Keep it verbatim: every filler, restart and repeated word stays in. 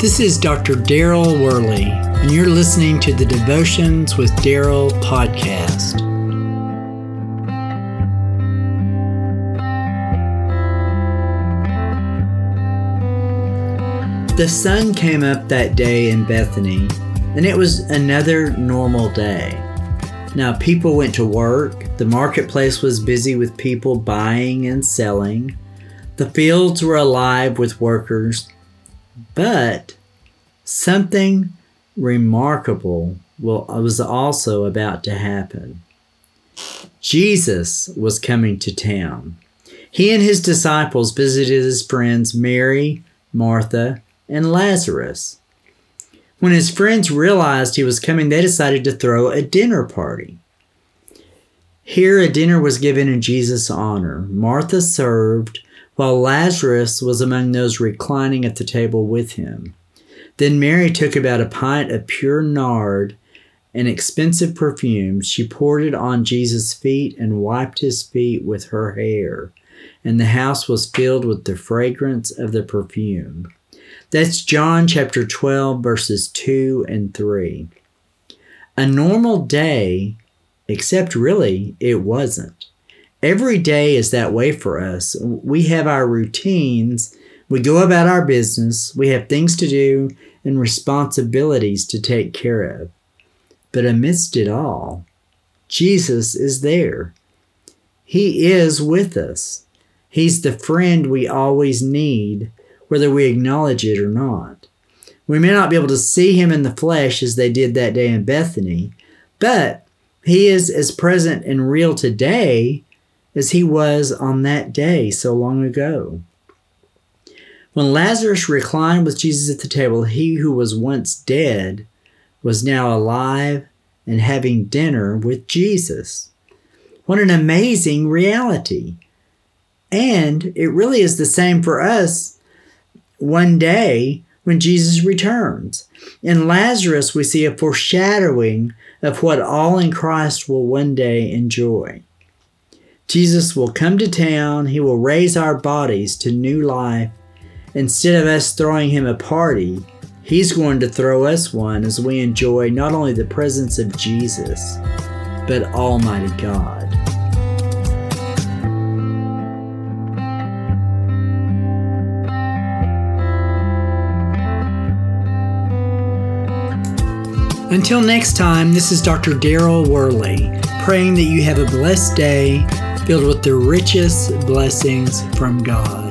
This is Doctor Daryl Worley, and you're listening to the Devotions with Daryl podcast. The sun came up that day in Bethany, and it was another normal day. Now, people went to work, the marketplace was busy with people buying and selling, the fields were alive with workers, but something remarkable was also about to happen. Jesus was coming to town. He and his disciples visited his friends Mary, Martha, and Lazarus. When his friends realized he was coming, they decided to throw a dinner party. Here, a dinner was given in Jesus' honor. Martha served, while Lazarus was among those reclining at the table with him. Then Mary took about a pint of pure nard, an expensive perfume. She poured it on Jesus' feet and wiped his feet with her hair, and the house was filled with the fragrance of the perfume. That's John chapter twelve, verses two and three. A normal day, except really it wasn't. Every day is that way for us. We have our routines. We go about our business. We have things to do and responsibilities to take care of. But amidst it all, Jesus is there. He is with us. He's the friend we always need, whether we acknowledge it or not. We may not be able to see him in the flesh as they did that day in Bethany, but he is as present and real today as he was on that day so long ago. When Lazarus reclined with Jesus at the table, he who was once dead was now alive and having dinner with Jesus. What an amazing reality. And it really is the same for us one day when Jesus returns. In Lazarus, we see a foreshadowing of what all in Christ will one day enjoy. Jesus will come to town. He will raise our bodies to new life. Instead of us throwing him a party, he's going to throw us one as we enjoy not only the presence of Jesus, but Almighty God. Until next time, this is Doctor Daryl Worley, praying that you have a blessed day filled with the richest blessings from God.